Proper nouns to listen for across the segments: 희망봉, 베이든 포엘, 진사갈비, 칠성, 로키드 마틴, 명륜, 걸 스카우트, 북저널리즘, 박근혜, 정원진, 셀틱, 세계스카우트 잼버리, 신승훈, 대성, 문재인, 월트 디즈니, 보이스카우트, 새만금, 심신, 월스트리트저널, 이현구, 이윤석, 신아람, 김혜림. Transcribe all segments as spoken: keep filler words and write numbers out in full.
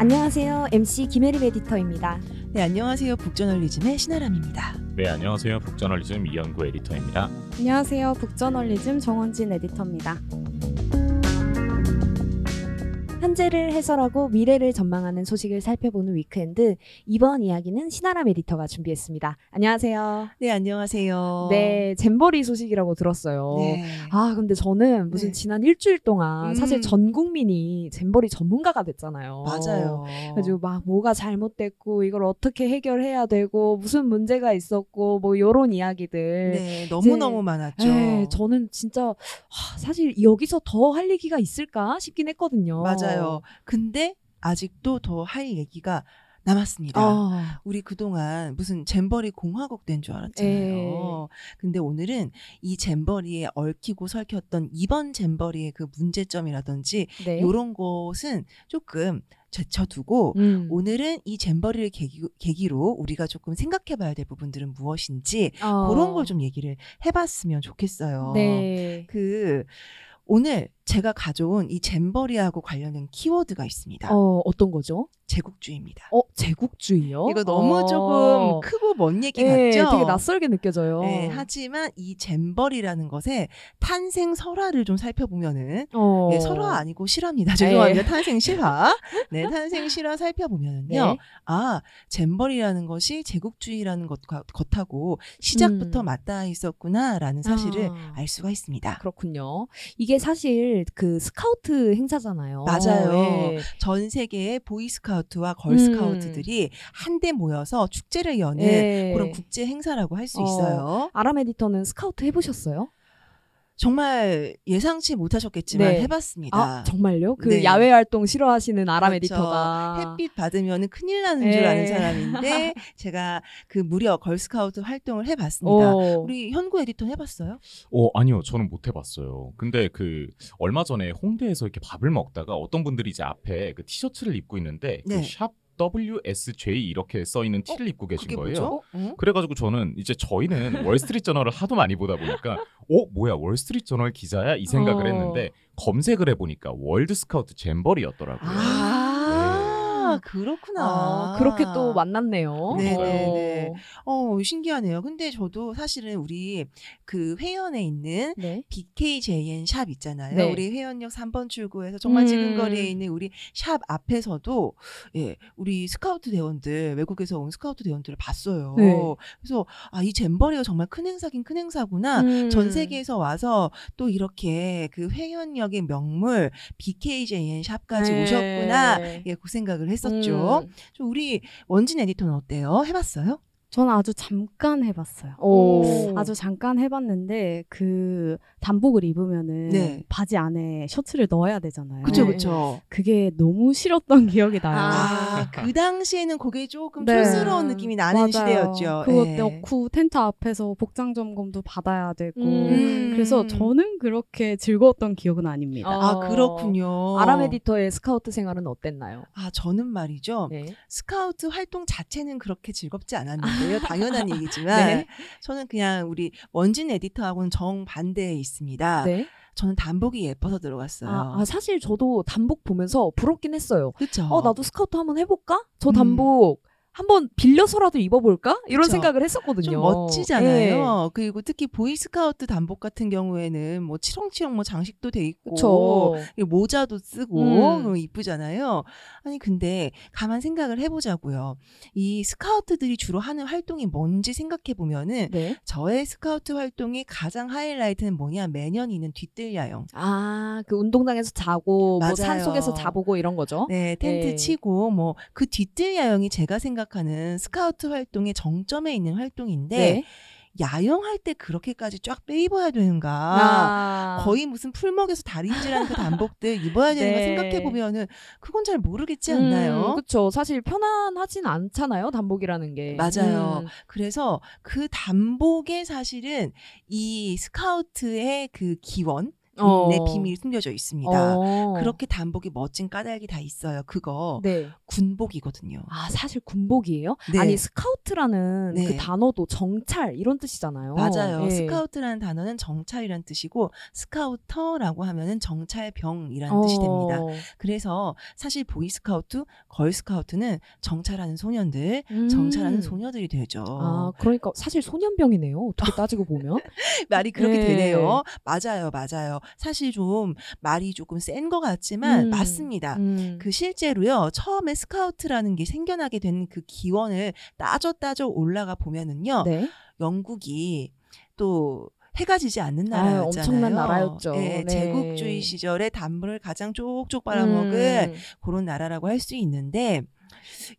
안녕하세요. 엠씨 김혜림 에디터입니다. 네, 안녕하세요. 북저널리즘의 신아람입니다. 네, 안녕하세요. 북저널리즘 이현구 에디터입니다. 안녕하세요. 북저널리즘 정원진 에디터입니다. 현재를 해설하고 미래를 전망하는 소식을 살펴보는 위크엔드, 이번 이야기는 신아람 에디터가 준비했습니다. 안녕하세요. 네, 안녕하세요. 네, 잼버리 소식이라고 들었어요. 네. 아, 근데 저는 무슨 네. 지난 일주일 동안 음. 사실 전 국민이 잼버리 전문가가 됐잖아요. 맞아요. 그래서 막 뭐가 잘못됐고 이걸 어떻게 해결해야 되고 무슨 문제가 있었고 뭐 이런 이야기들. 네, 너무너무 이제, 많았죠. 네, 저는 진짜 아, 사실 여기서 더 할 얘기가 있을까 싶긴 했거든요. 맞아요. 맞아요. 근데 아직도 더 할 얘기가 남았습니다. 어. 우리 그동안 무슨 잼버리 공화국 된 줄 알았잖아요. 에이. 근데 오늘은 이 잼버리에 얽히고 설켰던 이번 잼버리의 그 문제점이라든지 네. 이런 것은 조금 제쳐두고 음. 오늘은 이 잼버리를 계기, 계기로 우리가 조금 생각해봐야 될 부분들은 무엇인지 어. 그런 걸 좀 얘기를 해봤으면 좋겠어요. 네. 그 오늘 제가 가져온 이 잼버리하고 관련된 키워드가 있습니다. 어, 어떤 거죠? 제국주의입니다. 어, 제국주의요? 이거 너무 어. 조금 크고 먼 얘기 네, 같죠? 되게 낯설게 느껴져요. 네, 하지만 이 잼버리라는 것의 탄생 설화를 좀 살펴보면은 어. 네, 설화 아니고 실화입니다. 죄송합니다. 네. 탄생 실화. 네, 탄생 실화 살펴보면은요. 네. 아, 잼버리라는 것이 제국주의라는 것과, 것하고 시작부터 음. 맞닿아 있었구나라는 사실을 아. 알 수가 있습니다. 그렇군요. 이게 사실 그 스카우트 행사잖아요. 맞아요. 네. 전 세계의 보이스카우트와 걸 스카우트들이 음. 한데 모여서 축제를 여는 네. 그런 국제 행사라고 할 수 어, 있어요. 아람 에디터는 스카우트 해보셨어요? 정말 예상치 못하셨겠지만 네. 해봤습니다. 아, 정말요? 그 네. 야외 활동 싫어하시는 아람 그렇죠. 에디터가 햇빛 받으면 큰일 나는 네. 줄 아는 사람인데 제가 그 무려 걸스카우트 활동을 해봤습니다. 오. 우리 현구 에디터 해봤어요? 어 아니요, 저는 못 해봤어요. 근데 그 얼마 전에 홍대에서 이렇게 밥을 먹다가 어떤 분들이 이제 앞에 그 티셔츠를 입고 있는데 네. 그 샵 더블유 에스 제이 이렇게 써있는 티를 어? 입고 계신 거예요. 응? 그래가지고 저는 이제 저희는 월스트리트저널을 하도 많이 보다 보니까 어? 뭐야 월스트리트저널 기자야? 이 생각을 어. 했는데 검색을 해보니까 월드스카우트 잼버리였더라고요. 아~ 네. 아, 그렇구나. 아, 그렇게 또 만났네요. 네네네. 어, 신기하네요. 근데 저도 사실은 우리 그 회원에 있는 네? 비케이제이엔 샵 있잖아요. 네. 우리 회원역 삼 번 출구에서 정말 음. 지금 거리에 있는 우리 샵 앞에서도 예, 우리 스카우트 대원들, 외국에서 온 스카우트 대원들을 봤어요. 네. 그래서 아, 이 잼버리가 정말 큰 행사긴 큰 행사구나. 음. 전 세계에서 와서 또 이렇게 그 회원역의 명물 비케이제이엔 샵까지 네. 오셨구나. 예, 그 생각을 했어요. 했었죠. 음. 우리 원진 에디터는 어때요? 해봤어요? 저는 아주 잠깐 해봤어요. 오. 아주 잠깐 해봤는데 그 단복을 입으면은 네. 바지 안에 셔츠를 넣어야 되잖아요. 그렇죠, 그렇죠. 그게 너무 싫었던 기억이 나요. 아, 그 당시에는 그게 조금 네. 촌스러운 느낌이 나는 맞아요. 시대였죠. 그거 네. 넣고 텐트 앞에서 복장 점검도 받아야 되고 음. 그래서 저는 그렇게 즐거웠던 기억은 아닙니다. 아, 어. 그렇군요. 아람 에디터의 스카우트 생활은 어땠나요? 아, 저는 말이죠. 네. 스카우트 활동 자체는 그렇게 즐겁지 않았는데 당연한 얘기지만 네. 저는 그냥 우리 원진 에디터하고는 정반대에 있습니다. 네. 저는 단복이 예뻐서 들어갔어요. 아, 아, 사실 저도 단복 보면서 부럽긴 했어요. 그쵸? 어, 나도 스카우트 한번 해볼까? 저 단복 음. 한번 빌려서라도 입어볼까? 이런 그쵸. 생각을 했었거든요. 좀 멋지잖아요. 예. 그리고 특히 보이스카우트 단복 같은 경우에는 뭐 치렁치렁 뭐 장식도 돼 있고 모자도 쓰고 이쁘잖아요. 음. 아니 근데 가만 생각을 해보자고요. 이 스카우트들이 주로 하는 활동이 뭔지 생각해보면은 네? 저의 스카우트 활동의 가장 하이라이트는 뭐냐? 매년 있는 뒤뜰야영. 아, 그 운동장에서 자고 맞아요. 뭐 산속에서 자보고 이런 거죠? 네. 텐트 네. 치고 뭐 그 뒤뜰야영이 제가 생각 하는 스카우트 활동의 정점에 있는 활동인데 네? 야영할 때 그렇게까지 쫙 빼입어야 되는가. 아. 거의 무슨 풀먹에서 다림질한 그 단복들 입어야 되는가 네. 생각해보면은 그건 잘 모르겠지 않나요? 음, 그렇죠. 사실 편안하진 않잖아요. 단복이라는 게. 맞아요. 음. 그래서 그 단복에 사실은 이 스카우트의 그 기원 어. 내 비밀이 숨겨져 있습니다. 어. 그렇게 단복이 멋진 까닭이 다 있어요. 그거 네. 군복이거든요. 아 사실 군복이에요? 네. 아니 스카우트라는 네. 그 단어도 정찰 이런 뜻이잖아요. 맞아요. 네. 스카우트라는 단어는 정찰이란 뜻이고 스카우터라고 하면은 정찰병이란 어. 뜻이 됩니다. 그래서 사실 보이스카우트, 걸 스카우트는 정찰하는 소년들, 음. 정찰하는 소녀들이 되죠. 아 그러니까 사실 소년병이네요. 어떻게 따지고 보면 말이 그렇게 네. 되네요. 맞아요, 맞아요. 사실 좀 말이 조금 센 것 같지만 음, 맞습니다. 음. 그 실제로요. 처음에 스카우트라는 게 생겨나게 된 그 기원을 따져 따져 올라가 보면은요. 네? 영국이 또 해가 지지 않는 나라였잖아요. 아, 엄청난 나라였죠. 네, 네. 제국주의 시절에 단물을 가장 쪽쪽 빨아먹은 음. 그런 나라라고 할 수 있는데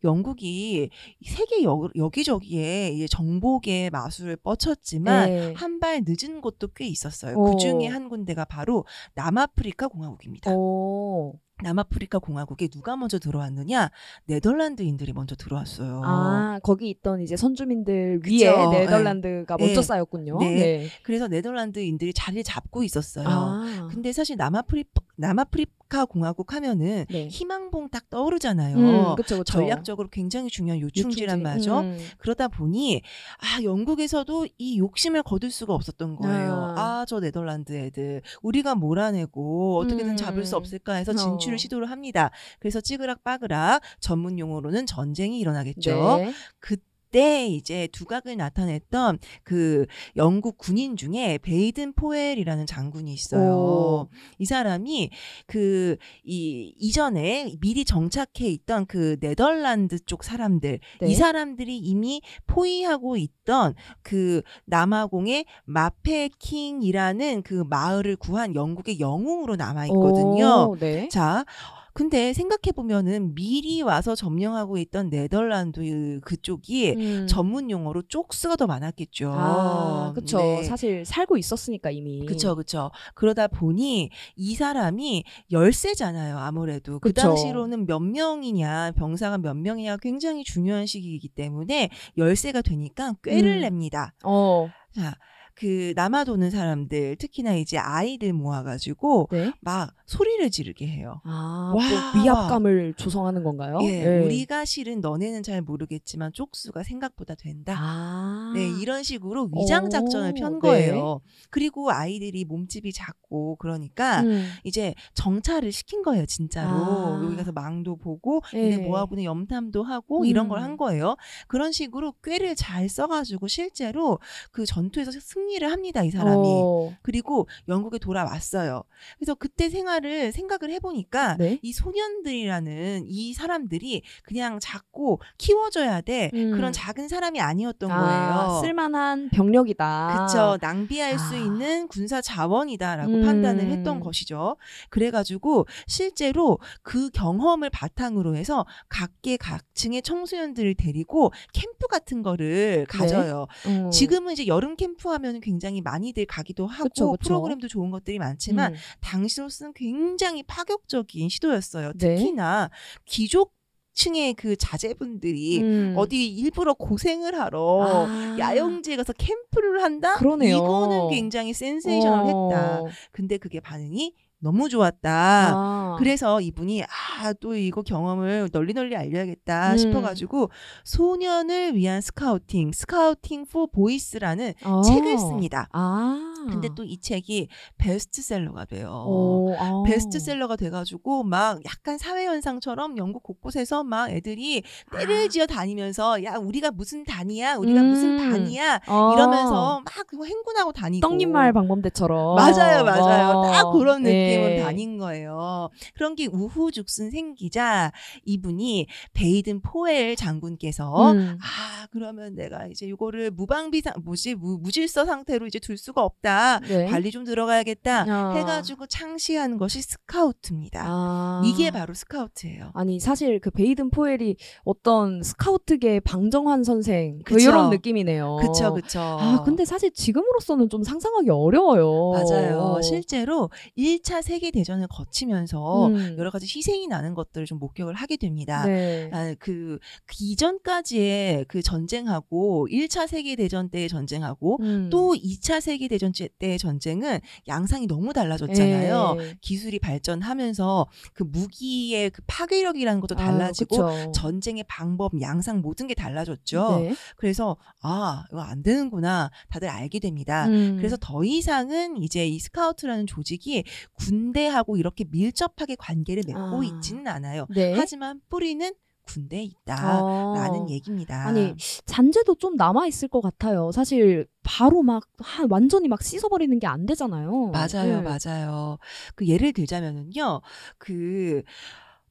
영국이 세계 여, 여기저기에 이제 정복의 마술을 뻗쳤지만 네. 한 발 늦은 곳도 꽤 있었어요. 오. 그중에 한 군데가 바로 남아프리카 공화국입니다. 오. 남아프리카 공화국에 누가 먼저 들어왔느냐? 네덜란드인들이 먼저 들어왔어요. 아, 거기 있던 이제 선주민들 그쵸? 위에 네덜란드가 네. 먼저 쌓였군요. 네. 네. 그래서 네덜란드인들이 자리를 잡고 있었어요. 아. 근데 사실 남아프리, 남아프리카 공화국 하면은 네. 희망봉 딱 떠오르잖아요. 음, 그쵸, 그쵸. 전략적으로 굉장히 중요한 요충지란 요충지. 말이죠. 음. 그러다 보니 아, 영국에서도 이 욕심을 거둘 수가 없었던 거예요. 아, 아 저 네덜란드 애들 우리가 몰아내고 어떻게든 음. 잡을 수 없을까 해서 진출 시도를 합니다. 그래서 찌그락빠그락 전문 용어로는 전쟁이 일어나겠죠. 네. 그때 이제 두각을 나타냈던 그 영국 군인 중에 베이든 포엘이라는 장군이 있어요. 오. 이 사람이 그 이 이전에 미리 정착해 있던 그 네덜란드 쪽 사람들 네. 이 사람들이 이미 포위하고 있던 그 남아공의 마페킹이라는 그 마을을 구한 영국의 영웅으로 남아있거든요. 오, 네. 자, 근데 생각해보면은 미리 와서 점령하고 있던 네덜란드 그쪽이 음. 전문 용어로 쪽수가 더 많았겠죠. 아, 그쵸. 네. 사실 살고 있었으니까 이미. 그쵸, 그쵸. 그러다 보니 이 사람이 열세잖아요. 아무래도. 그 그쵸. 당시로는 몇 명이냐, 병사가 몇 명이냐 굉장히 중요한 시기이기 때문에 열세가 되니까 꾀를 음. 냅니다. 어. 자. 그 남아도는 사람들 특히나 이제 아이들 모아가지고 네? 막 소리를 지르게 해요. 아, 와. 위압감을 조성하는 건가요? 예, 네. 우리가 실은 너네는 잘 모르겠지만 쪽수가 생각보다 된다. 아. 네, 이런 식으로 위장 작전을 편 거예요. 네. 그리고 아이들이 몸집이 작고 그러니까 음. 이제 정찰을 시킨 거예요, 진짜로. 아. 여기 가서 망도 보고 네. 뭐하고는 염탐도 하고 음. 이런 걸 한 거예요. 그런 식으로 꾀를 잘 써가지고 실제로 그 전투에서 승리 일을 합니다. 이 사람이. 어. 그리고 영국에 돌아왔어요. 그래서 그때 생활을 생각을 해보니까 네? 이 소년들이라는 이 사람들이 그냥 작고 키워줘야 돼. 음. 그런 작은 사람이 아니었던 아, 거예요. 쓸만한 병력이다. 그쵸. 낭비할 아. 수 있는 군사 자원이다라고 음. 판단을 했던 것이죠. 그래가지고 실제로 그 경험을 바탕으로 해서 각계각층의 청소년들을 데리고 캠프 같은 거를 가져요. 네? 음. 지금은 이제 여름 캠프 하면 굉장히 많이들 가기도 하고 그쵸, 그쵸. 프로그램도 좋은 것들이 많지만 음. 당시로서는 굉장히 파격적인 시도였어요. 네. 특히나 귀족 층의 그 자제분들이 음. 어디 일부러 고생을 하러 아. 야영지에 가서 캠프를 한다? 그러네요. 이거는 굉장히 센세이셔널했다. 근데 그게 반응이 너무 좋았다. 아. 그래서 이분이 아, 또 이거 경험을 널리 널리 알려야겠다 음. 싶어가지고 소년을 위한 스카우팅, 스카우팅 포 보이스라는 아. 책을 씁니다. 아. 근데 또 이 책이 베스트셀러가 돼요. 오, 아. 베스트셀러가 돼가지고 막 약간 사회현상처럼 영국 곳곳에서 막 애들이 때를 아. 지어 다니면서 야 우리가 무슨 단이야, 우리가 음. 무슨 반이야 아. 이러면서 막 그거 행군하고 다니고 떡잎말 방범대처럼 맞아요, 맞아요. 아. 딱 그런 느낌. 네. 게임은 아닌 거예요. 그런 게 우후죽순 생기자 이분이 베이든 포엘 장군께서 음. 아 그러면 내가 이제 이거를 무방비 상 뭐지 무, 무질서 상태로 이제 둘 수가 없다. 해야겠다. 네. 관리 좀 들어가야겠다. 아. 해가지고 창시한 것이 스카우트입니다. 아. 이게 바로 스카우트예요. 아니 사실 그 베이든 포엘이 어떤 스카우트계 방정환 선생 뭐 이런 느낌이네요. 그쵸 그쵸. 아 근데 사실 지금으로서는 좀 상상하기 어려워요. 맞아요. 실제로 일 차 세계대전을 거치면서 음. 여러 가지 희생이 나는 것들을 좀 목격을 하게 됩니다. 네. 아, 그, 그 이전까지의 그 전쟁하고 일 차 세계대전 때의 전쟁하고 음. 또 이 차 세계대전 때의 전쟁은 양상이 너무 달라졌잖아요. 에이. 기술이 발전하면서 그 무기의 그 파괴력이라는 것도 달라지고 아, 전쟁의 방법, 양상 모든 게 달라졌죠. 네. 그래서 아 이거 안 되는구나 다들 알게 됩니다. 음. 그래서 더 이상은 이제 이 스카우트라는 조직이 군대하고 이렇게 밀접하게 관계를 맺고 아. 있지는 않아요. 네. 하지만 뿌리는 군대에 있다라는 아. 얘기입니다. 아니 잔재도 좀 남아있을 것 같아요. 사실 바로 막 하, 완전히 막 씻어버리는 게 안 되잖아요. 맞아요. 네. 맞아요. 그 예를 들자면은요. 그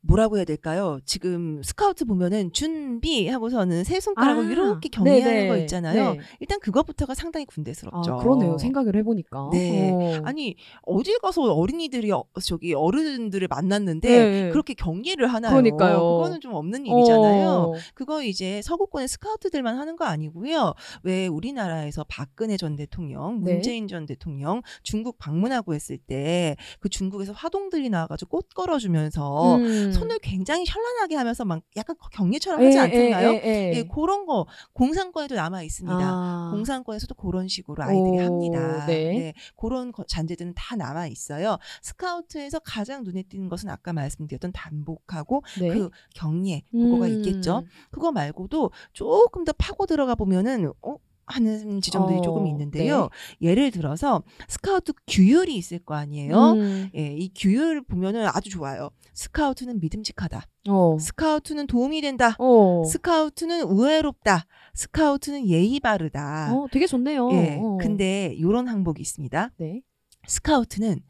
뭐라고 해야 될까요? 지금 스카우트 보면은 준비하고서는 세 손가락으로 아, 이렇게 경례하는 네네. 거 있잖아요. 네. 일단 그것부터가 상당히 군대스럽죠. 아, 그러네요. 생각을 해보니까. 네. 어. 아니 어딜 가서 어린이들이 어, 저기 어른들을 만났는데 네. 그렇게 경례를 하나요? 그러니까요. 그거는 좀 없는 일이잖아요. 어. 그거 이제 서구권의 스카우트들만 하는 거 아니고요. 왜 우리나라에서 박근혜 전 대통령, 문재인 네. 전 대통령 중국 방문하고 했을 때 그 중국에서 화동들이 나와가지고 꽃 걸어주면서 음. 손을 굉장히 현란하게 하면서 막 약간 경례처럼 하지 않던가요? 예, 그런 거 공산권에도 남아 있습니다. 아. 공산권에서도 그런 식으로 아이들이 오, 합니다. 네. 네, 그런 잔재들은 다 남아 있어요. 스카우트에서 가장 눈에 띄는 것은 아까 말씀드렸던 단복하고 네. 그 경례 그거가 음. 있겠죠. 그거 말고도 조금 더 파고 들어가 보면은 어? 하는 지점들이 어, 조금 있는데요. 네. 예를 들어서 스카우트 규율이 있을 거 아니에요. 음. 예, 이 규율 보면은 아주 좋아요. 스카우트는 믿음직하다. 어. 스카우트는 도움이 된다. 어. 스카우트는 우애롭다. 스카우트는 예의 바르다. 어, 되게 좋네요. 예, 어. 근데 이런 항목이 있습니다. 네. 스카우트는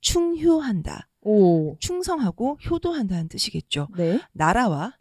충효한다. 오. 충성하고 효도한다는 뜻이겠죠. 네. 나라와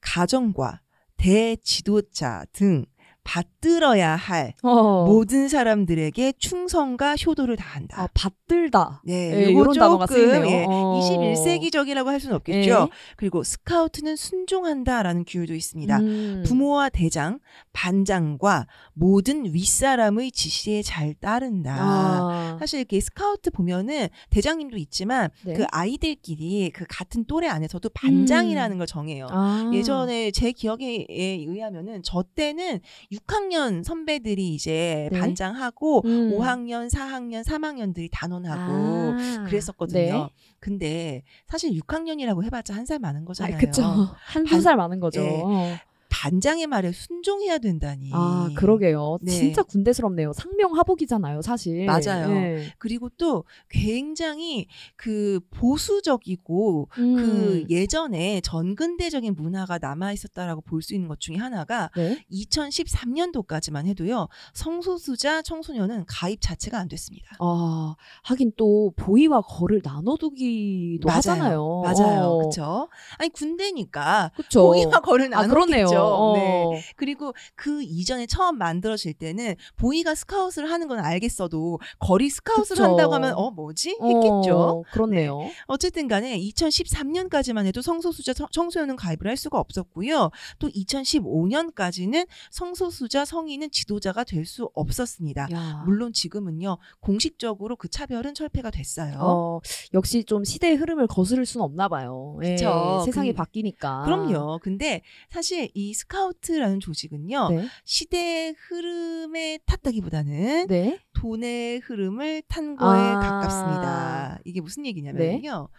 가정과 대지도자 등 받들어야 할 어어. 모든 사람들에게 충성과 효도를 다한다. 아, 받들다. 네, 이런 단어가 쓰이네요. 예, 이십일 세기적이라고 할 수는 없겠죠. 에이. 그리고 스카우트는 순종한다라는 규율도 있습니다. 음. 부모와 대장, 반장과 모든 윗사람의 지시에 잘 따른다. 아. 사실 이렇게 스카우트 보면은 대장님도 있지만 네. 그 아이들끼리 그 같은 또래 안에서도 반장이라는 음. 걸 정해요. 아. 예전에 제 기억에 의하면은 저 때는 육 학년 선배들이 이제 네? 반장하고 음. 오 학년, 사 학년, 삼 학년들이 단원하고 아. 그랬었거든요. 네? 근데 사실 육 학년이라고 해봤자 한 살 많은 거잖아요. 아, 그쵸. 한두 살 많은 거죠. 네. 반장의 말에 순종해야 된다니. 아, 그러게요. 네. 진짜 군대스럽네요. 상명하복이잖아요, 사실. 맞아요. 네. 그리고 또 굉장히 그 보수적이고 음. 그 예전에 전근대적인 문화가 남아 있었다라고 볼 수 있는 것 중에 하나가 네? 이천십삼 년도까지만 해도요. 성소수자 청소년은 가입 자체가 안 됐습니다. 아, 하긴 또 보이와 거를 나눠두기도 맞아요. 하잖아요. 맞아요. 어. 그렇죠. 아니 군대니까 그쵸. 보이와 거를 나눠두겠죠. 아, 네. 그리고 그 이전에 처음 만들어질 때는 보이가 스카웃을 하는 건 알겠어도 거리 스카웃을 그쵸. 한다고 하면 어 뭐지? 했겠죠. 어, 그렇네요. 네. 어쨌든 간에 이천십삼 년까지만 해도 성소수자 청소년은 가입을 할 수가 없었고요. 또 이천십오 년까지는 성소수자 성인은 지도자가 될 수 없었습니다. 야. 물론 지금은요. 공식적으로 그 차별은 철폐가 됐어요. 어, 역시 좀 시대의 흐름을 거스를 수는 없나 봐요. 예, 세상이 그, 바뀌니까. 그럼요. 근데 사실 이 스카우트라는 조직은요. 네. 시대의 흐름에 탔다기보다는 네. 돈의 흐름을 탄 거에 아. 가깝습니다. 이게 무슨 얘기냐면요. 네.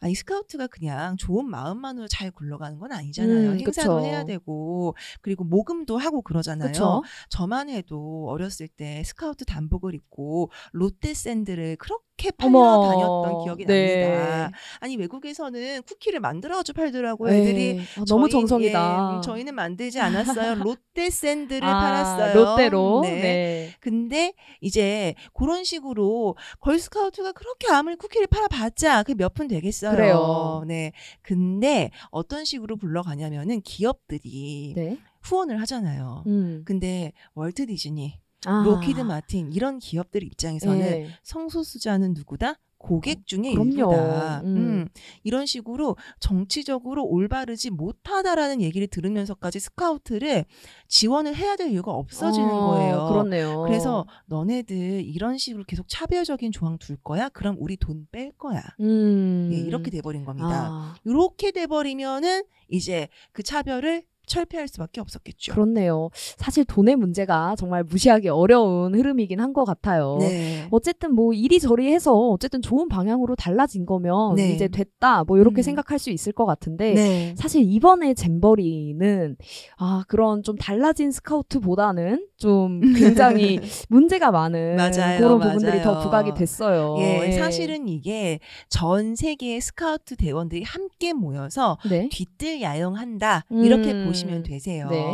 아니 스카우트가 그냥 좋은 마음만으로 잘 굴러가는 건 아니잖아요. 음, 행사도 그쵸. 해야 되고 그리고 모금도 하고 그러잖아요. 그쵸? 저만 해도 어렸을 때 스카우트 단복을 입고 롯데 샌드를 그렇게 팔러 어머, 다녔던 기억이 네. 납니다. 아니 외국에서는 쿠키를 만들어서 팔더라고요. 애들이. 아, 너무 저희, 정성이다. 예, 저희는 만들지 않았어요. 롯데 샌드를 아, 팔았어요. 롯데로. 네. 네. 근데 이제 그런 식으로 걸스카우트가 그렇게 아무리 쿠키를 팔아봤자 그게 몇 푼 되겠어요. 그래요. 네. 근데 어떤 식으로 굴러가냐면은 기업들이 네? 후원을 하잖아요. 음. 근데 월트 디즈니 아. 로키드 마틴 이런 기업들 입장에서는 네. 성소수자는 누구다? 고객 중에 그럼요. 일부다. 음. 음. 이런 식으로 정치적으로 올바르지 못하다라는 얘기를 들으면서까지 스카우트를 지원을 해야 될 이유가 없어지는 어, 거예요. 그렇네요. 그래서 너네들 이런 식으로 계속 차별적인 조항 둘 거야? 그럼 우리 돈 뺄 거야. 음. 예, 이렇게 돼버린 겁니다. 아. 이렇게 돼버리면은 이제 그 차별을 철폐할 수밖에 없었겠죠. 그렇네요. 사실 돈의 문제가 정말 무시하기 어려운 흐름이긴 한 것 같아요. 네. 어쨌든 뭐 이리저리 해서 어쨌든 좋은 방향으로 달라진 거면 네. 이제 됐다 뭐 이렇게 음. 생각할 수 있을 것 같은데 네. 사실 이번에 잼버리는 아 그런 좀 달라진 스카우트보다는 좀 굉장히 문제가 많은 맞아요, 그런 부분들이 맞아요. 더 부각이 됐어요. 예, 예. 사실은 이게 전 세계의 스카우트 대원들이 함께 모여서 네. 뒤뜰 야영한다 음. 이렇게 보시면 보시면 되세요. 네.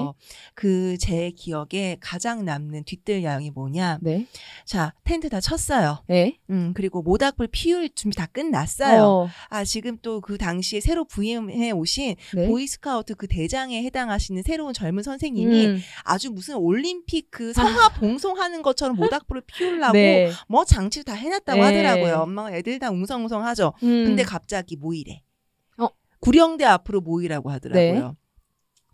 그 제 기억에 가장 남는 뒤뜰 야영이 뭐냐? 네. 자, 텐트 다 쳤어요. 네. 음, 그리고 모닥불 피울 준비 다 끝났어요. 어. 아, 지금 또 그 당시에 새로 부임해 오신 네. 보이스카우트 그 대장에 해당하시는 새로운 젊은 선생님이 음. 아주 무슨 올림픽 그 성화 봉송하는 것처럼 모닥불을 피우려고 네. 뭐 장치도 다 해놨다고 네. 하더라고요. 엄마 애들 다 웅성웅성 하죠. 음. 근데 갑자기 모이래. 어. 구령대 앞으로 모이라고 하더라고요. 네.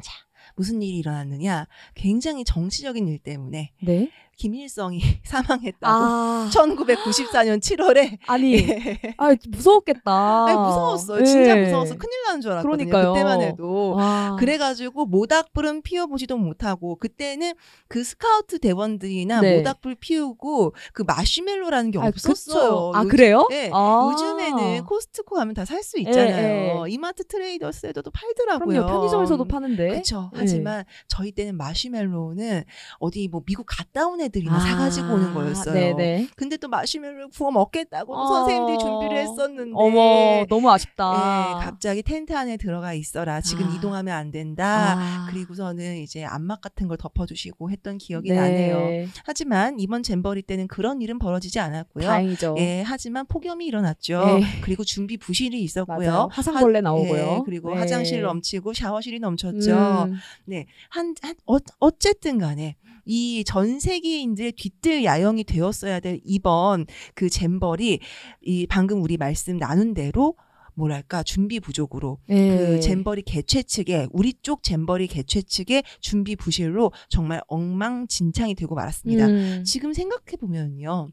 자, 무슨 일이 일어났느냐? 굉장히 정치적인 일 때문에 네? 김일성이 사망했다고 아... 천구백구십사 년 칠월에 아니, 예. 아니 무서웠겠다. 아니, 무서웠어요. 예. 진짜 무서웠어. 큰일 나는 줄 알았거든요. 그러니까요. 그때만 해도. 와. 그래가지고 모닥불은 피워보지도 못하고 그때는 그 스카우트 대원들이나 네. 모닥불 피우고 그 마시멜로라는 게 없었어요. 아, 아 요즘, 그래요? 예. 아. 요즘에는 코스트코 가면 다 살 수 있잖아요. 예, 예. 이마트 트레이더스에도 팔더라고요. 그럼요. 편의점에서도 파는데. 그렇죠. 예. 하지만 저희 때는 마시멜로는 어디 뭐 미국 갔다 온 애 들이나 아, 사가지고 오는 거였어요. 네네. 근데 또 마시멜로 구워 먹겠다고 어, 선생님들이 준비를 했었는데 어머 너무 아쉽다. 예, 갑자기 텐트 안에 들어가 있어라. 지금 아, 이동하면 안 된다. 아, 그리고서는 이제 암막 같은 걸 덮어주시고 했던 기억이 네. 나네요. 하지만 이번 잼버리 때는 그런 일은 벌어지지 않았고요. 다행이죠. 예, 하지만 폭염이 일어났죠. 네. 그리고 준비 부실이 있었고요. 맞아요. 화상벌레 하, 나오고요. 예, 그리고 네. 화장실 넘치고 샤워실이 넘쳤죠. 음. 네, 한, 한 어, 어쨌든 간에 이 전 세계인들의 뒤뜰 야영이 되었어야 될 이번 그 잼벌이 이 방금 우리 말씀 나눈 대로 뭐랄까 준비 부족으로 네. 그 잼벌이 개최 측에 우리 쪽 잼벌이 개최 측의 준비 부실로 정말 엉망진창이 되고 말았습니다. 음. 지금 생각해보면요.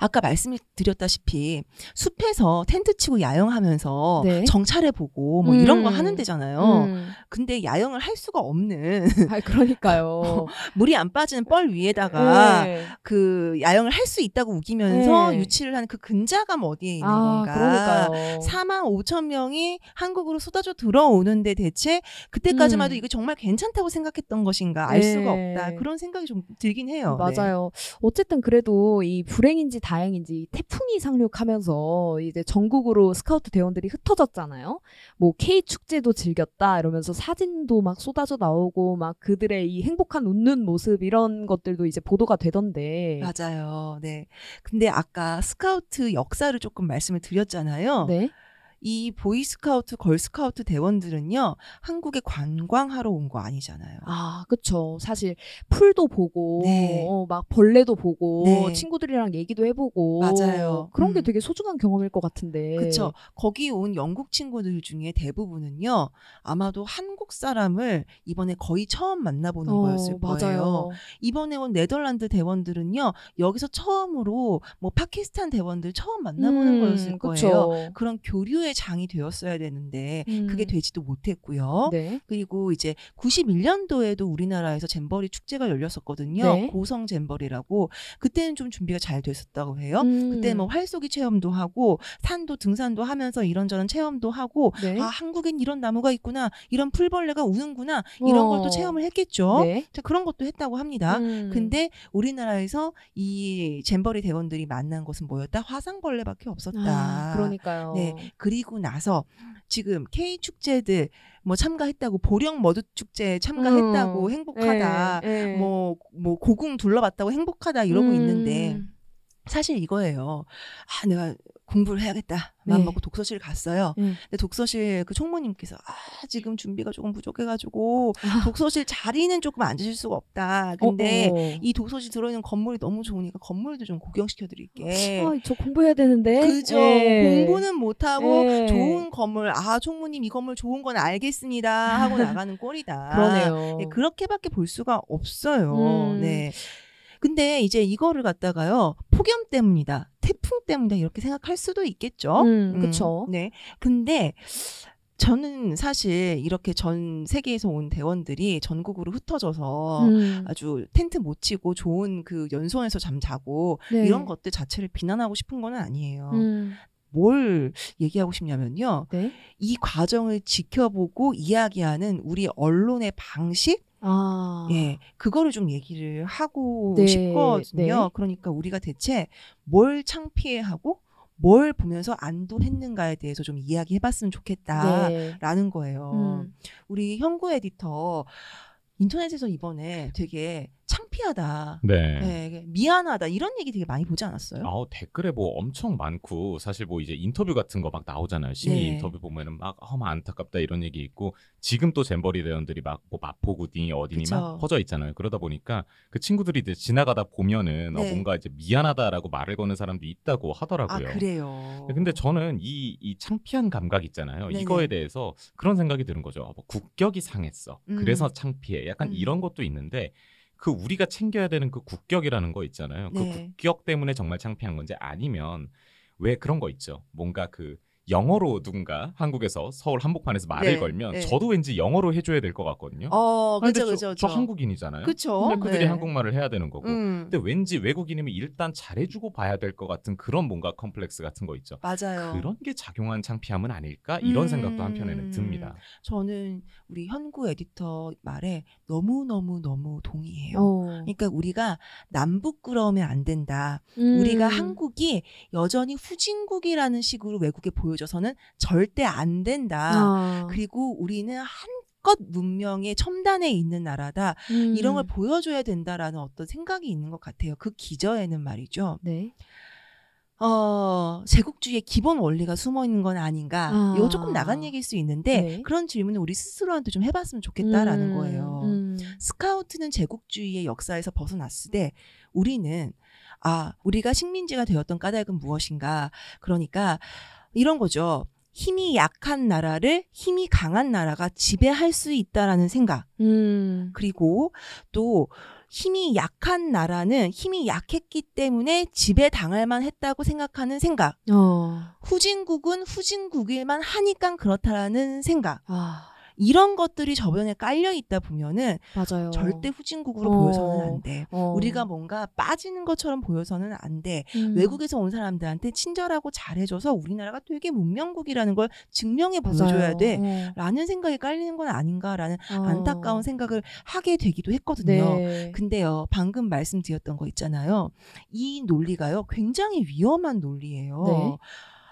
아까 말씀드렸다시피 숲에서 텐트 치고 야영하면서 네. 정찰해 보고 뭐 음. 이런 거 하는 데잖아요. 음. 근데 야영을 할 수가 없는. 아, 그러니까요. 물이 안 빠지는 뻘 위에다가 네. 그 야영을 할 수 있다고 우기면서 네. 유치를 하는 그 근자감 어디에 있는 아, 건가. 그러니까요. 사만 오천 명이 한국으로 쏟아져 들어오는데 대체 그때까지만 해도 음. 이거 정말 괜찮다고 생각했던 것인가 알 네. 수가 없다. 그런 생각이 좀 들긴 해요. 맞아요. 네. 어쨌든 그래도 이 불행인 인지 다행인지 태풍이 상륙하면서 이제 전국으로 스카우트 대원들이 흩어졌잖아요. 뭐 K 축제도 즐겼다 이러면서 사진도 막 쏟아져 나오고 막 그들의 이 행복한 웃는 모습 이런 것들도 이제 보도가 되던데. 맞아요. 네. 근데 아까 스카우트 역사를 조금 말씀을 드렸잖아요. 네. 이 보이스카우트, 걸스카우트 대원들은요. 한국에 관광하러 온 거 아니잖아요. 아, 그렇죠. 사실 풀도 보고 네. 어, 막 벌레도 보고 네. 친구들이랑 얘기도 해보고 맞아요. 그런 음. 게 되게 소중한 경험일 것 같은데. 그렇죠. 거기 온 영국 친구들 중에 대부분은요. 아마도 한국 사람을 이번에 거의 처음 만나보는 어, 거였을 맞아요. 거예요. 이번에 온 네덜란드 대원들은요. 여기서 처음으로 뭐 파키스탄 대원들 처음 만나보는 음, 거였을 그쵸. 거예요. 그런 교류의 장이 되었어야 되는데 음. 그게 되지도 못했고요. 네. 그리고 이제 구십일 년도에도 우리나라에서 잼버리 축제가 열렸었거든요. 네. 고성 잼버리라고. 그때는 좀 준비가 잘 됐었다고 해요. 음. 그때 뭐 활쏘기 체험도 하고 산도 등산도 하면서 이런저런 체험도 하고 네. 아 한국엔 이런 나무가 있구나. 이런 풀벌레가 우는구나. 이런 걸 또 체험을 했겠죠. 네. 자, 그런 것도 했다고 합니다. 음. 근데 우리나라에서 이 잼버리 대원들이 만난 것은 뭐였다? 화상벌레밖에 없었다. 아, 그러니까요. 네. 그리고 그리고 나서 지금 K축제들 뭐 참가했다고 보령 머드축제에 참가했다고 음, 행복하다. 에, 에. 뭐, 뭐 고궁 둘러봤다고 행복하다 이러고 음. 있는데 사실 이거예요. 아, 내가 공부를 해야겠다. 마음 먹고 네. 독서실 갔어요. 네. 근데 독서실 그 총무님께서 아, 지금 준비가 조금 부족해가지고 아. 독서실 자리는 조금 앉으실 수가 없다. 근데 어, 어. 이 독서실 들어있는 건물이 너무 좋으니까 건물도 좀 구경시켜드릴게. 아, 저 공부해야 되는데. 그죠. 네. 공부는 못하고 네. 좋은 건물, 아, 총무님 이 건물 좋은 건 알겠습니다. 하고 나가는 꼴이다. 그러네요. 네, 그렇게밖에 볼 수가 없어요. 음. 네. 근데 이제 이거를 갖다가요, 폭염 때문이다, 태풍 때문이다, 이렇게 생각할 수도 있겠죠. 음, 음, 그쵸. 네. 근데 저는 사실 이렇게 전 세계에서 온 대원들이 전국으로 흩어져서 음. 아주 텐트 못 치고 좋은 그 연수원에서 잠자고 네. 이런 것들 자체를 비난하고 싶은 건 아니에요. 음. 뭘 얘기하고 싶냐면요. 네? 이 과정을 지켜보고 이야기하는 우리 언론의 방식? 아. 예, 그거를 좀 얘기를 하고 네, 싶거든요. 네. 그러니까 우리가 대체 뭘 창피해하고 뭘 보면서 안도했는가에 대해서 좀 이야기해봤으면 좋겠다라는 네. 거예요. 음. 우리 현구 에디터 인터넷에서 이번에 되게 창피하다, 네. 네, 미안하다 이런 얘기 되게 많이 보지 않았어요? 아, 댓글에 뭐 엄청 많고 사실 뭐 이제 인터뷰 같은 거 막 나오잖아요. 시민 네. 인터뷰 보면은 막 어마 안타깝다 이런 얘기 있고 지금 또 잼버리 대원들이 막 뭐 마포구니 어디니 그쵸. 막 퍼져 있잖아요. 그러다 보니까 그 친구들이 이제 지나가다 보면은 네. 어, 뭔가 이제 미안하다라고 말을 거는 사람도 있다고 하더라고요. 아, 그래요. 근데 저는 이, 이 창피한 감각 있잖아요. 네네. 이거에 대해서 그런 생각이 드는 거죠. 어, 뭐 국격이 상했어. 음. 그래서 창피해. 약간 음. 이런 것도 있는데. 그 우리가 챙겨야 되는 그 국격이라는 거 있잖아요. 네. 그 국격 때문에 정말 창피한 건지 아니면 왜 그런 거 있죠. 뭔가 그 영어로 누군가 한국에서 서울 한복판에서 말을 네. 걸면 네. 저도 왠지 영어로 해줘야 될 것 같거든요. 어, 그쵸, 그쵸, 저, 저 한국인이잖아요. 그쵸. 그들이 네. 한국말을 해야 되는 거고. 음. 근데 왠지 외국인이면 일단 잘해주고 봐야 될 것 같은 그런 뭔가 컴플렉스 같은 거 있죠. 맞아요. 그런 게 작용한 창피함은 아닐까? 이런 음. 생각도 한편에는 듭니다. 저는 우리 현구 에디터 말에 너무너무너무 동의해요. 어. 그러니까 우리가 남부끄러우면 안 된다. 음. 우리가 한국이 여전히 후진국이라는 식으로 외국에 보여 저서는 절대 안 된다. 어. 그리고 우리는 한껏 문명의 첨단에 있는 나라다. 음. 이런 걸 보여줘야 된다라는 어떤 생각이 있는 것 같아요. 그 기저에는 말이죠. 네. 어, 제국주의의 기본 원리가 숨어 있는 건 아닌가. 아. 이거 조금 나간 얘기일 수 있는데 네. 그런 질문을 우리 스스로한테 좀 해봤으면 좋겠다라는 음. 거예요. 음. 스카우트는 제국주의의 역사에서 벗어났을 때 우리는 아, 우리가 식민지가 되었던 까닭은 무엇인가. 그러니까 이런 거죠. 힘이 약한 나라를 힘이 강한 나라가 지배할 수 있다라는 생각. 음. 그리고 또 힘이 약한 나라는 힘이 약했기 때문에 지배당할 만 했다고 생각하는 생각. 어. 후진국은 후진국일만 하니까 그렇다라는 생각. 아. 이런 것들이 저변에 깔려 있다 보면은 맞아요. 절대 후진국으로 어. 보여서는 안 돼. 어. 우리가 뭔가 빠지는 것처럼 보여서는 안 돼. 음. 외국에서 온 사람들한테 친절하고 잘해줘서 우리나라가 되게 문명국이라는 걸 증명해 보여줘야 돼. 어. 라는 생각이 깔리는 건 아닌가라는 어. 안타까운 생각을 하게 되기도 했거든요. 네. 근데요, 방금 말씀드렸던 거 있잖아요. 이 논리가요, 굉장히 위험한 논리예요. 네.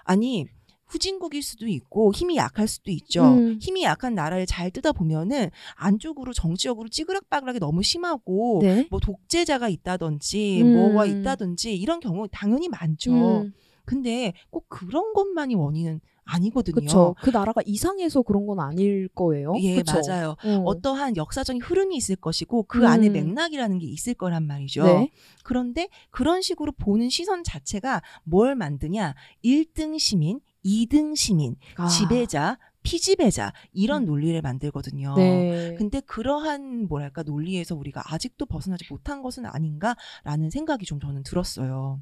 아니, 후진국일 수도 있고 힘이 약할 수도 있죠. 음. 힘이 약한 나라를 잘 뜯어보면은 안쪽으로 정치적으로 찌그락빠그락이 너무 심하고 네? 뭐 독재자가 있다든지 음. 뭐가 있다든지 이런 경우 당연히 많죠. 음. 근데 꼭 그런 것만이 원인은 아니거든요. 그쵸. 그 나라가 이상해서 그런 건 아닐 거예요. 예, 그쵸? 맞아요. 음. 어떠한 역사적인 흐름이 있을 것이고 그 음. 안에 맥락이라는 게 있을 거란 말이죠. 네. 그런데 그런 식으로 보는 시선 자체가 뭘 만드냐. 일 등 시민, 이 등 시민, 아. 지배자, 피지배자 이런 음. 논리를 만들거든요. 네. 근데 그러한 뭐랄까 논리에서 우리가 아직도 벗어나지 못한 것은 아닌가라는 생각이 좀 저는 들었어요.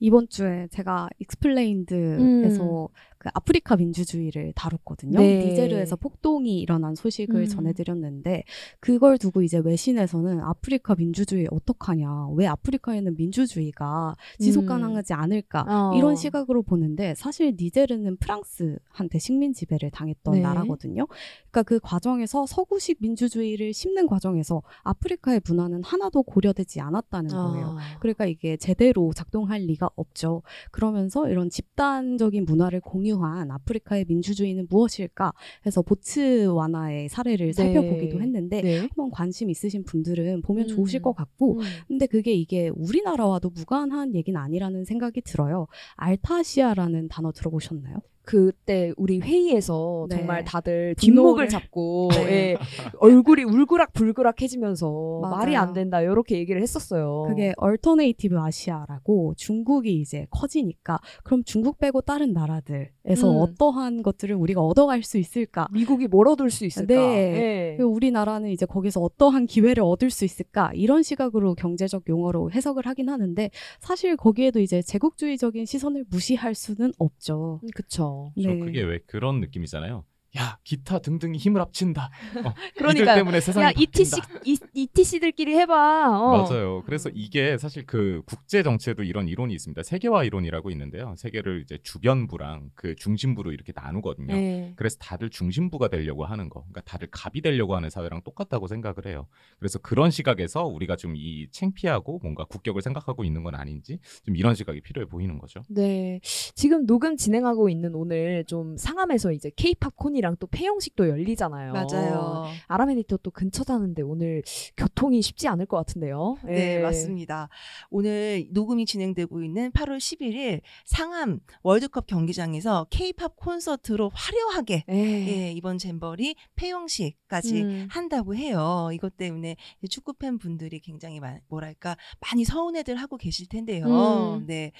이번 주에 제가 익스플레인드에서 음. 그 아프리카 민주주의를 다뤘거든요. 네. 니제르에서 폭동이 일어난 소식을 음. 전해드렸는데 그걸 두고 이제 외신에서는 아프리카 민주주의 어떡하냐. 왜 아프리카에는 민주주의가 지속 가능하지 않을까. 음. 이런 시각으로 보는데 사실 니제르는 프랑스한테 식민 지배를 당했던 네. 나라거든요. 그러니까 그 과정에서 서구식 민주주의를 심는 과정에서 아프리카의 문화는 하나도 고려되지 않았다는 거예요. 아. 그러니까 이게 제대로 작동할 리가 없죠. 그러면서 이런 집단적인 문화를 공유 권유한 아프리카의 민주주의는 무엇일까 해서 보츠와나의 사례를 살펴보기도 네. 했는데 네. 한번 관심 있으신 분들은 보면 음. 좋으실 것 같고 음. 근데 그게 이게 우리나라와도 무관한 얘기는 아니라는 생각이 들어요. 알타시아라는 단어 들어보셨나요? 그때 우리 회의에서 네. 정말 다들 뒷목을 잡고 네. 예, 얼굴이 울그락불그락해지면서 맞아요. 말이 안 된다 이렇게 얘기를 했었어요. 그게 얼터네이티브 아시아라고 중국이 이제 커지니까 그럼 중국 빼고 다른 나라들에서 음. 어떠한 것들을 우리가 얻어갈 수 있을까? 미국이 뭘 얻을 수 있을까? 네. 예. 우리나라는 이제 거기서 어떠한 기회를 얻을 수 있을까? 이런 시각으로 경제적 용어로 해석을 하긴 하는데 사실 거기에도 이제 제국주의적인 시선을 무시할 수는 없죠. 그렇죠. 저 네. 그게 왜 그런 느낌이잖아요. 야 기타 등등이 힘을 합친다. 어, 그러니까요. 이들 때문에 세상이 야, 바뀐다. 이티씨, 이, 이티씨들끼리 해봐. 어. 맞아요. 그래서 이게 사실 그 국제 정치에도 이런 이론이 있습니다. 세계화 이론이라고 있는데요. 세계를 이제 주변부랑 그 중심부로 이렇게 나누거든요. 네. 그래서 다들 중심부가 되려고 하는 거, 그러니까 다들 갑이 되려고 하는 사회랑 똑같다고 생각을 해요. 그래서 그런 시각에서 우리가 좀 이 창피하고 뭔가 국격을 생각하고 있는 건 아닌지 좀 이런 시각이 필요해 보이는 거죠. 네. 지금 녹음 진행하고 있는 오늘 좀 상암에서 이제 K-팝 콘이 또 폐영식도 열리잖아요. 맞아요. 아람 에디터 또 근처 사는데 오늘 교통이 쉽지 않을 것 같은데요. 네, 네 맞습니다. 오늘 녹음이 진행되고 있는 팔월 십일일 상암 월드컵 경기장에서 K-팝 콘서트로 화려하게 예, 이번 잼버리 폐영식까지 음. 한다고 해요. 이것 때문에 축구 팬분들이 굉장히 마, 뭐랄까 많이 서운해들 하고 계실 텐데요. 음. 네.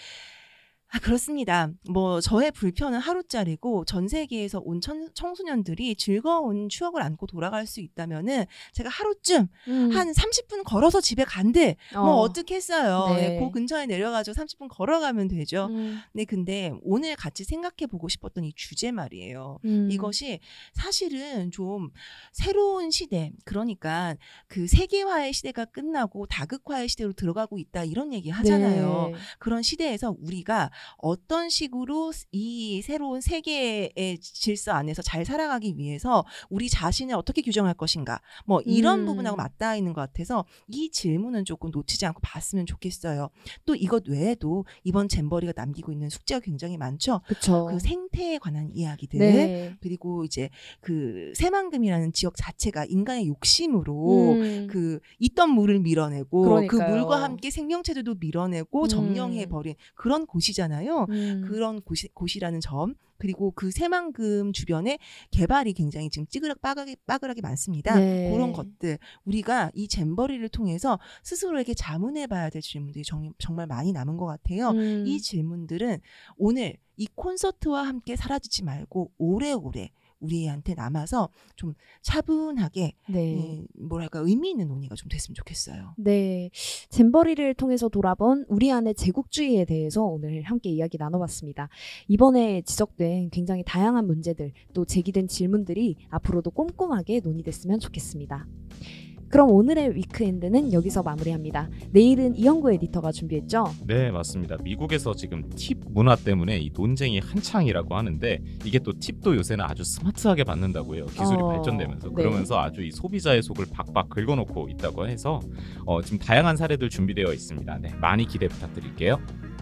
아, 그렇습니다. 뭐 저의 불편은 하루짜리고 전 세계에서 온 천, 청소년들이 즐거운 추억을 안고 돌아갈 수 있다면은 제가 하루쯤 음. 한 삼십 분 걸어서 집에 간대. 어. 뭐 어떻겠어요. 네. 네, 그 근처에 내려가지고 삼십 분 걸어가면 되죠. 음. 네, 근데 오늘 같이 생각해보고 싶었던 이 주제 말이에요. 음. 이것이 사실은 좀 새로운 시대, 그러니까 그 세계화의 시대가 끝나고 다극화의 시대로 들어가고 있다 이런 얘기 하잖아요. 네. 그런 시대에서 우리가 어떤 식으로 이 새로운 세계의 질서 안에서 잘 살아가기 위해서 우리 자신을 어떻게 규정할 것인가 뭐 이런 음. 부분하고 맞닿아 있는 것 같아서 이 질문은 조금 놓치지 않고 봤으면 좋겠어요. 또 이것 외에도 이번 잼버리가 남기고 있는 숙제가 굉장히 많죠. 그쵸. 그 생태에 관한 이야기들 네. 그리고 이제 그 새만금이라는 지역 자체가 인간의 욕심으로 음. 그 있던 물을 밀어내고 그러니까요. 그 물과 함께 생명체들도 밀어내고 음. 점령해버린 그런 곳이잖아요. 음. 그런 곳이, 곳이라는 점 그리고 그 새만금 주변에 개발이 굉장히 지금 찌그락 빠그락, 빠그락이 많습니다. 네. 그런 것들 우리가 이 잼버리를 통해서 스스로에게 자문해봐야 될 질문들이 정, 정말 많이 남은 것 같아요. 음. 이 질문들은 오늘 이 콘서트와 함께 사라지지 말고 오래오래 우리한테 남아서 좀 차분하게 네. 음, 뭐랄까 의미 있는 논의가 좀 됐으면 좋겠어요. 네, 잼버리를 통해서 돌아본 우리 안의 제국주의에 대해서 오늘 함께 이야기 나눠봤습니다. 이번에 지적된 굉장히 다양한 문제들 또 제기된 질문들이 앞으로도 꼼꼼하게 논의됐으면 좋겠습니다. 그럼 오늘의 위크엔드는 여기서 마무리합니다. 내일은 이현구 에디터가 준비했죠? 네, 맞습니다. 미국에서 지금 팁 문화 때문에 이 논쟁이 한창이라고 하는데 이게 또 팁도 요새는 아주 스마트하게 받는다고 해요. 기술이 어... 발전되면서. 네. 그러면서 아주 이 소비자의 속을 박박 긁어놓고 있다고 해서 어, 지금 다양한 사례들 준비되어 있습니다. 네, 많이 기대 부탁드릴게요.